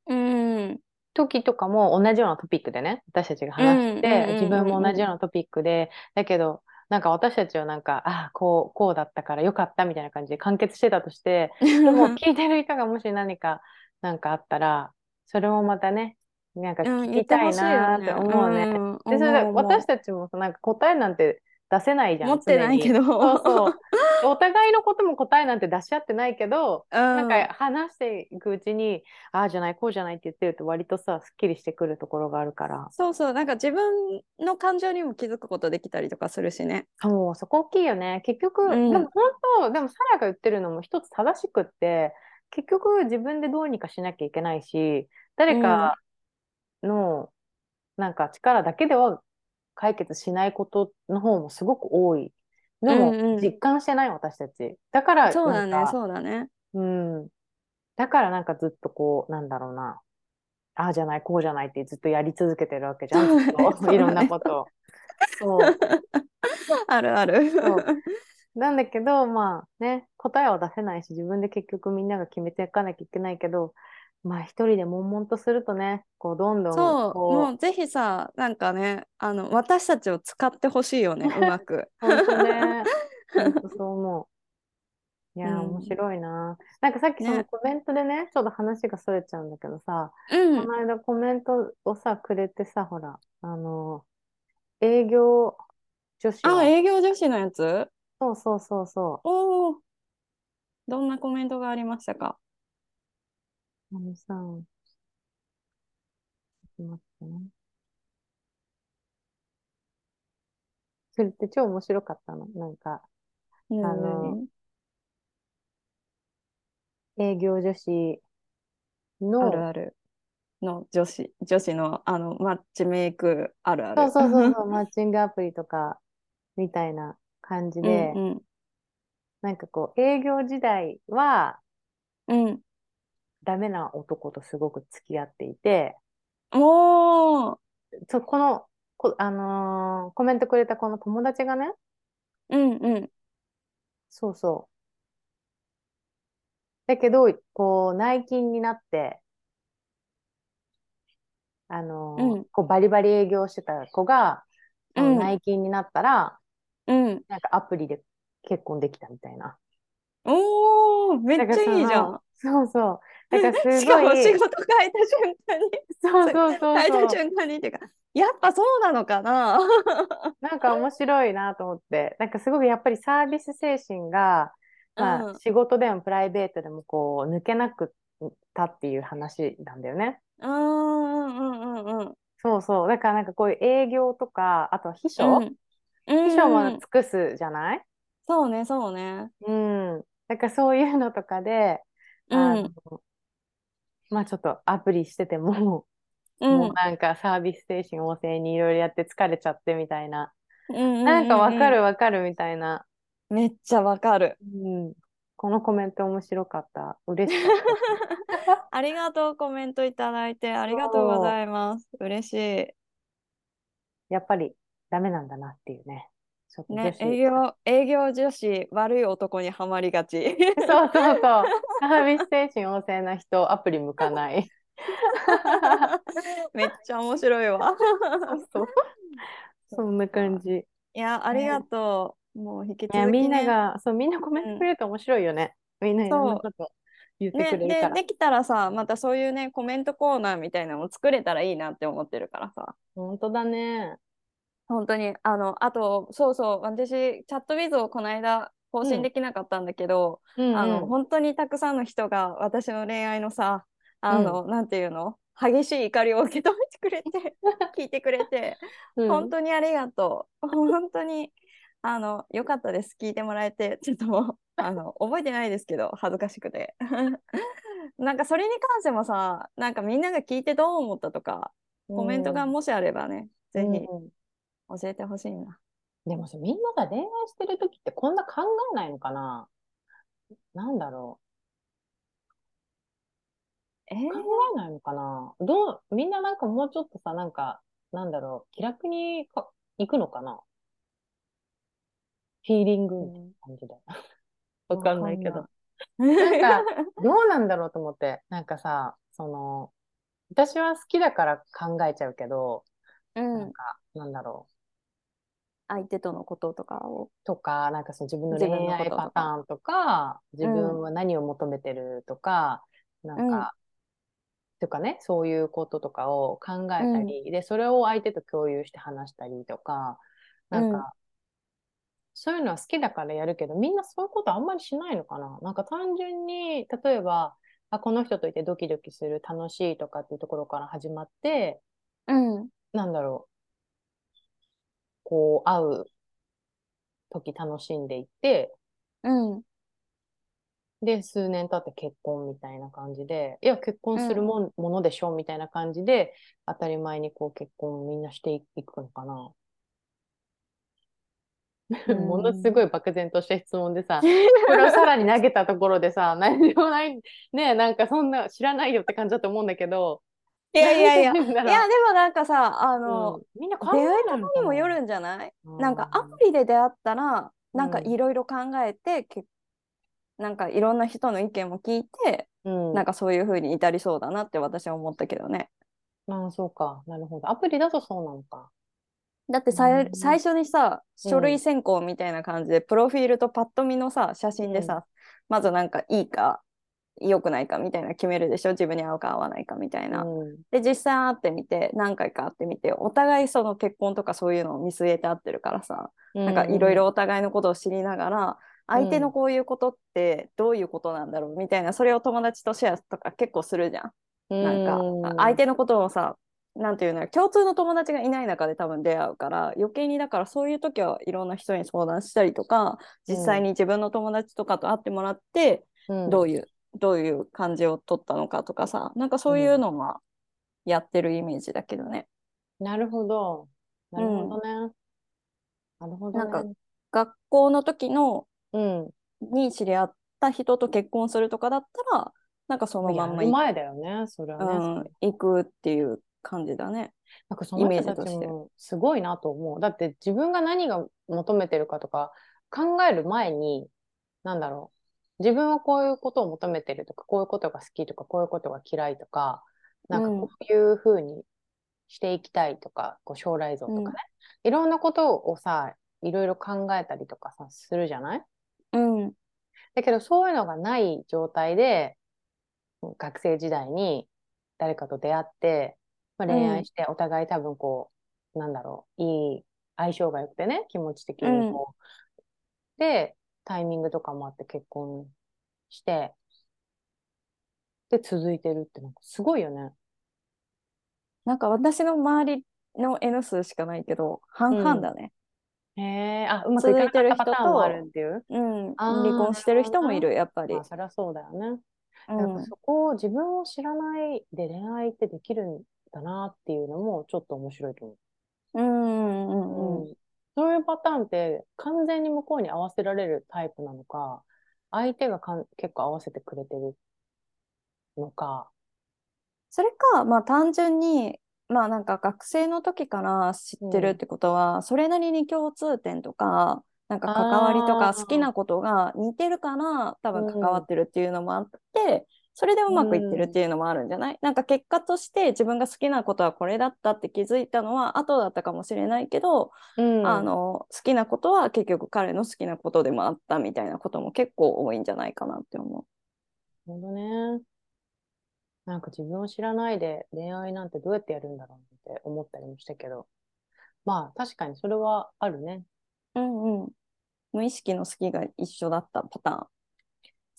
時とかも同じようなトピックでね、私たちが話して、うんうんうんうん、自分も同じようなトピックで、だけどなんか私たちはなんかこうだったからよかったみたいな感じで完結してたとしてでも聞いてる人がもし何かなんかあったらそれをまたねなんか聞きたいなって思うね、うんうん、でそれ私たちもなんか答えなんて出せないじゃん、持ってないけどそうそうお互いのことも答えなんて出し合ってないけど、うん、なんか話していくうちにああじゃないこうじゃないって言ってると割とさすっきりしてくるところがあるから、そうそう、なんか自分の感情にも気づくことできたりとかするしね。もうそこ大きいよね結局、うん、でも本当でもサラが言ってるのも一つ正しくって結局自分でどうにかしなきゃいけないし誰かのなんか力だけでは解決しないことの方もすごく多いでも実感してない、うんうん、私たちだからそうだねそうだね、うん、だからなんかずっとこうなんだろうなああじゃないこうじゃないってずっとやり続けてるわけじゃん、ね、いろんなことそうあるあるそうなんだけどまあね答えは出せないし自分で結局みんなが決めていかなきゃいけないけどまあ一人で悶々とするとねこうどんどんこうそうもうぜひさなんかね私たちを使ってほしいよねうまく本当ね本当そう思ういや、うん、面白いななんかさっきそのコメントで ねちょっと話がそれちゃうんだけどさ、うん、この間コメントをさくれてさほら営業女子営業女子のやつそうそうそうそうおおどんなコメントがありましたかさん待ってね。それって超面白かったのなんか、うん、営業女子のあるあるの女子のマッチメイクあるあるそうそうそうマッチングアプリとかみたいな感じで、うんうん、なんかこう営業時代はうんダメな男とすごく付き合っていてこのコメントくれたこの友達がねうんうんそうそうだけどこう内勤になってうん、こうバリバリ営業してた子が、うん、内勤になったら、うん、なんかアプリで結婚できたみたいなめっちゃいいじゃんそうそうだからすごいしかも仕事変えた瞬間にそう変えた瞬間にっていうかやっぱそうなのかななんか面白いなと思ってなんかすごくやっぱりサービス精神が、まあうん、仕事でもプライベートでもこう抜けなくたっていう話なんだよねそうそうだからなんかこういう営業とかあとは秘書、うん、秘書も尽くすじゃない、うん、そうねそうねうんだからそういうのとかでうん、まあちょっとアプリしてても、うん、もうなんかサービス精神旺盛にいろいろやって疲れちゃってみたいな、うんうんうんうん、なんかわかるみたいなめっちゃわかる、うん、このコメント面白かった嬉しかったありがとうコメントいただいてありがとうございます嬉しいやっぱりダメなんだなっていうねね、営業女子悪い男にはまりがちそうそうそうサービス精神旺盛な人アプリ向かないめっちゃ面白いわそんな感じいやありがとう、ね、もう引き続き、ね、みんなコメントくれると面白いよね、うん、みんないろんなこと言ってくれるから、ね、できたらさまたそういうねコメントコーナーみたいなのも作れたらいいなって思ってるからさ本当だね本当にあとそうそう私チャットウィズをこの間更新できなかったんだけど、うん、本当にたくさんの人が私の恋愛のさうん、なんていうの激しい怒りを受け止めてくれて聞いてくれて、うん、本当にありがとう本当によかったです聞いてもらえてちょっともう覚えてないですけど恥ずかしくてなんかそれに関してもさなんかみんなが聞いてどう思ったとかコメントがもしあればね、うん、ぜひ、うん教えてほしいな。でもさみんなが恋愛してる時ってこんな考えないのかな。なんだろう。考えないのかな。みんななんかもうちょっとさなんかなんだろう気楽に行くのかな。フィーリングみたいな感じで。わかんないけど。なんかどうなんだろうと思ってなんかさその私は好きだから考えちゃうけど、うん、なんか、なんだろう。相手とのこととかを。とか、なんかその自分の恋愛パターンとか、自分は何を求めてるとか、なんか、とかね、そういうこととかを考えたり、で、それを相手と共有して話したりとか、なんか、そういうのは好きだからやるけど、みんなそういうことあんまりしないのかな。なんか単純に、例えば、あ、この人といてドキドキする、楽しいとかっていうところから始まって、なんだろう、こう、会う時楽しんでいって、で、数年経って結婚みたいな感じで、いや、結婚するものでしょみたいな感じで、当たり前にこう結婚をみんなしていくのかな。ものすごい漠然とした質問でさ、これをさらに投げたところでさ、何でもない、ねえ、なんかそんな知らないよって感じだと思うんだけど。いやいやいや、いやでもなんかさ、みんな考えないのかな。出会い方にもよるんじゃない？なんかアプリで出会ったら、なんかいろいろ考えて、なんかいろんな人の意見も聞いて、なんかそういう風に至りそうだなって私は思ったけどね。ああ、そうか。なるほど。アプリだとそうなのか。だって最初にさ、書類選考みたいな感じで、プロフィールとパッと見のさ、写真でさ、まずなんかいいか良くないかみたいな決めるでしょ。自分に合うか合わないかみたいな、で実際会ってみて、何回か会ってみて、お互いその結婚とかそういうのを見据えて会ってるからさ、なんかいろいろお互いのことを知りながら、相手のこういうことってどういうことなんだろうみたいな、それを友達とシェアとか結構するじゃん。なんか相手のことをさ、なんていうの、共通の友達がいない中で多分出会うから、余計にだからそういう時はいろんな人に相談したりとか、実際に自分の友達とかと会ってもらって、どういう感じを取ったのかとかさ、なんかそういうのはやってるイメージだけどね。なるほど、なるほどね、なるほどね。なんか学校の時の、に知り合った人と結婚するとかだったら、なんかそのまんま行く。前だよね、それはね。行くっていう感じだね。なんかその人たちもすごいなと思う。だって自分が何が求めてるかとか考える前に、なんだろう、自分はこういうことを求めてるとか、こういうことが好きとか、こういうことが嫌いとか、なんかこういう風にしていきたいとか、こう将来像とかね、いろんなことをさ、いろいろ考えたりとかさ、するじゃない？だけどそういうのがない状態で、学生時代に誰かと出会って、まあ、恋愛して、お互い多分こう、なんだろう、いい相性が良くてね、気持ち的にこう、でタイミングとかもあって結婚してで続いてるって、なんかすごいよね。なんか私の周りの N 数しかないけど半々だね。へえ、あ、うまくいかなかったパターンもあるっていう。離婚してる人もいる、やっぱり。まあ、そりゃそうだよね。そこを自分を知らないで恋愛ってできるんだなっていうのもちょっと面白いと思う。そういうパターンって完全に向こうに合わせられるタイプなのか、相手が結構合わせてくれてるのか、それかまあ単純にまあなんか学生の時から知ってるってことは、それなりに共通点とか、なんか関わりとか好きなことが似てるから多分関わってるっていうのもあって、それでうまくいってるっていうのもあるんじゃない？なんか結果として自分が好きなことはこれだったって気づいたのは後だったかもしれないけど、好きなことは結局彼の好きなことでもあったみたいなことも結構多いんじゃないかなって思う。なるほどね。なんか自分を知らないで恋愛なんてどうやってやるんだろうって思ったりもしたけど、まあ確かにそれはあるね。無意識の好きが一緒だったパターン。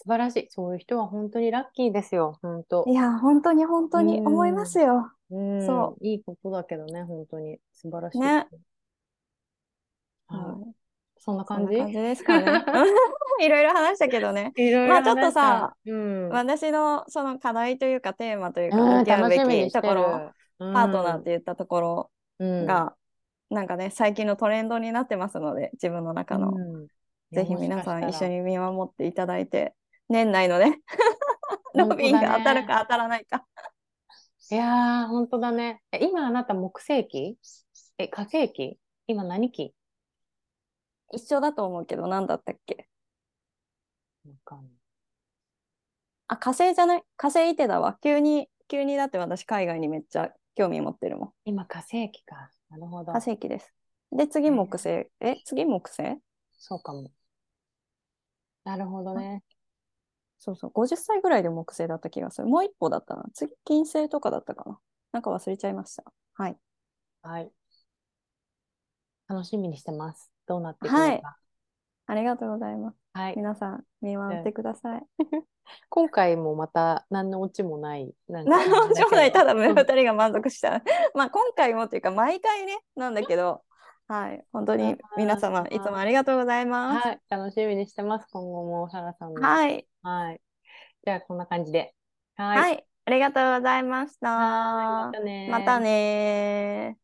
素晴らしい。そういう人は本当にラッキーですよ。本当。いや、本当に本当に思いますよ。そう。いいことだけどね、本当に。素晴らしい。ね。はい。そんな感じ？そんな感じですかね。いろいろ話したけどね。いろいろ話した。まあちょっとさ、私のその課題というかテーマというか、向き合うべきところ、パートナーって言ったところが、なんかね、最近のトレンドになってますので、自分の中の。ぜひ皆さん一緒に見守っていただいて。年内のね、ロビンが当たるか当たらないか。いやー、本当だね。今あなた木星期？火星期？今何期？一緒だと思うけど、何だったっけ？わかんない。あ、火星じゃない。火星いてだわ。急に急にだって私海外にめっちゃ興味持ってるもん。今火星期か。なるほど。火星期です。で次木星、次木星？そうかも。なるほどね。そうそう、50歳ぐらいで木星だった気がする。もう一歩だったな。次金星とかだったかな。なんか忘れちゃいました。はい。はい。楽しみにしてます。どうなっていくのか。はい、ありがとうございます。はい、皆さん見守ってください。今回もまた何のオチもない。何のオチもない。ただね、2人が満足した。まあ今回もっていうか毎回ねなんだけど。はい、本当に皆様いつもありがとうございます。はい、楽しみにしてます。今後も沙羅さんの。はい。はい。じゃあこんな感じで。はい。はい、ありがとうございました。またね。またね。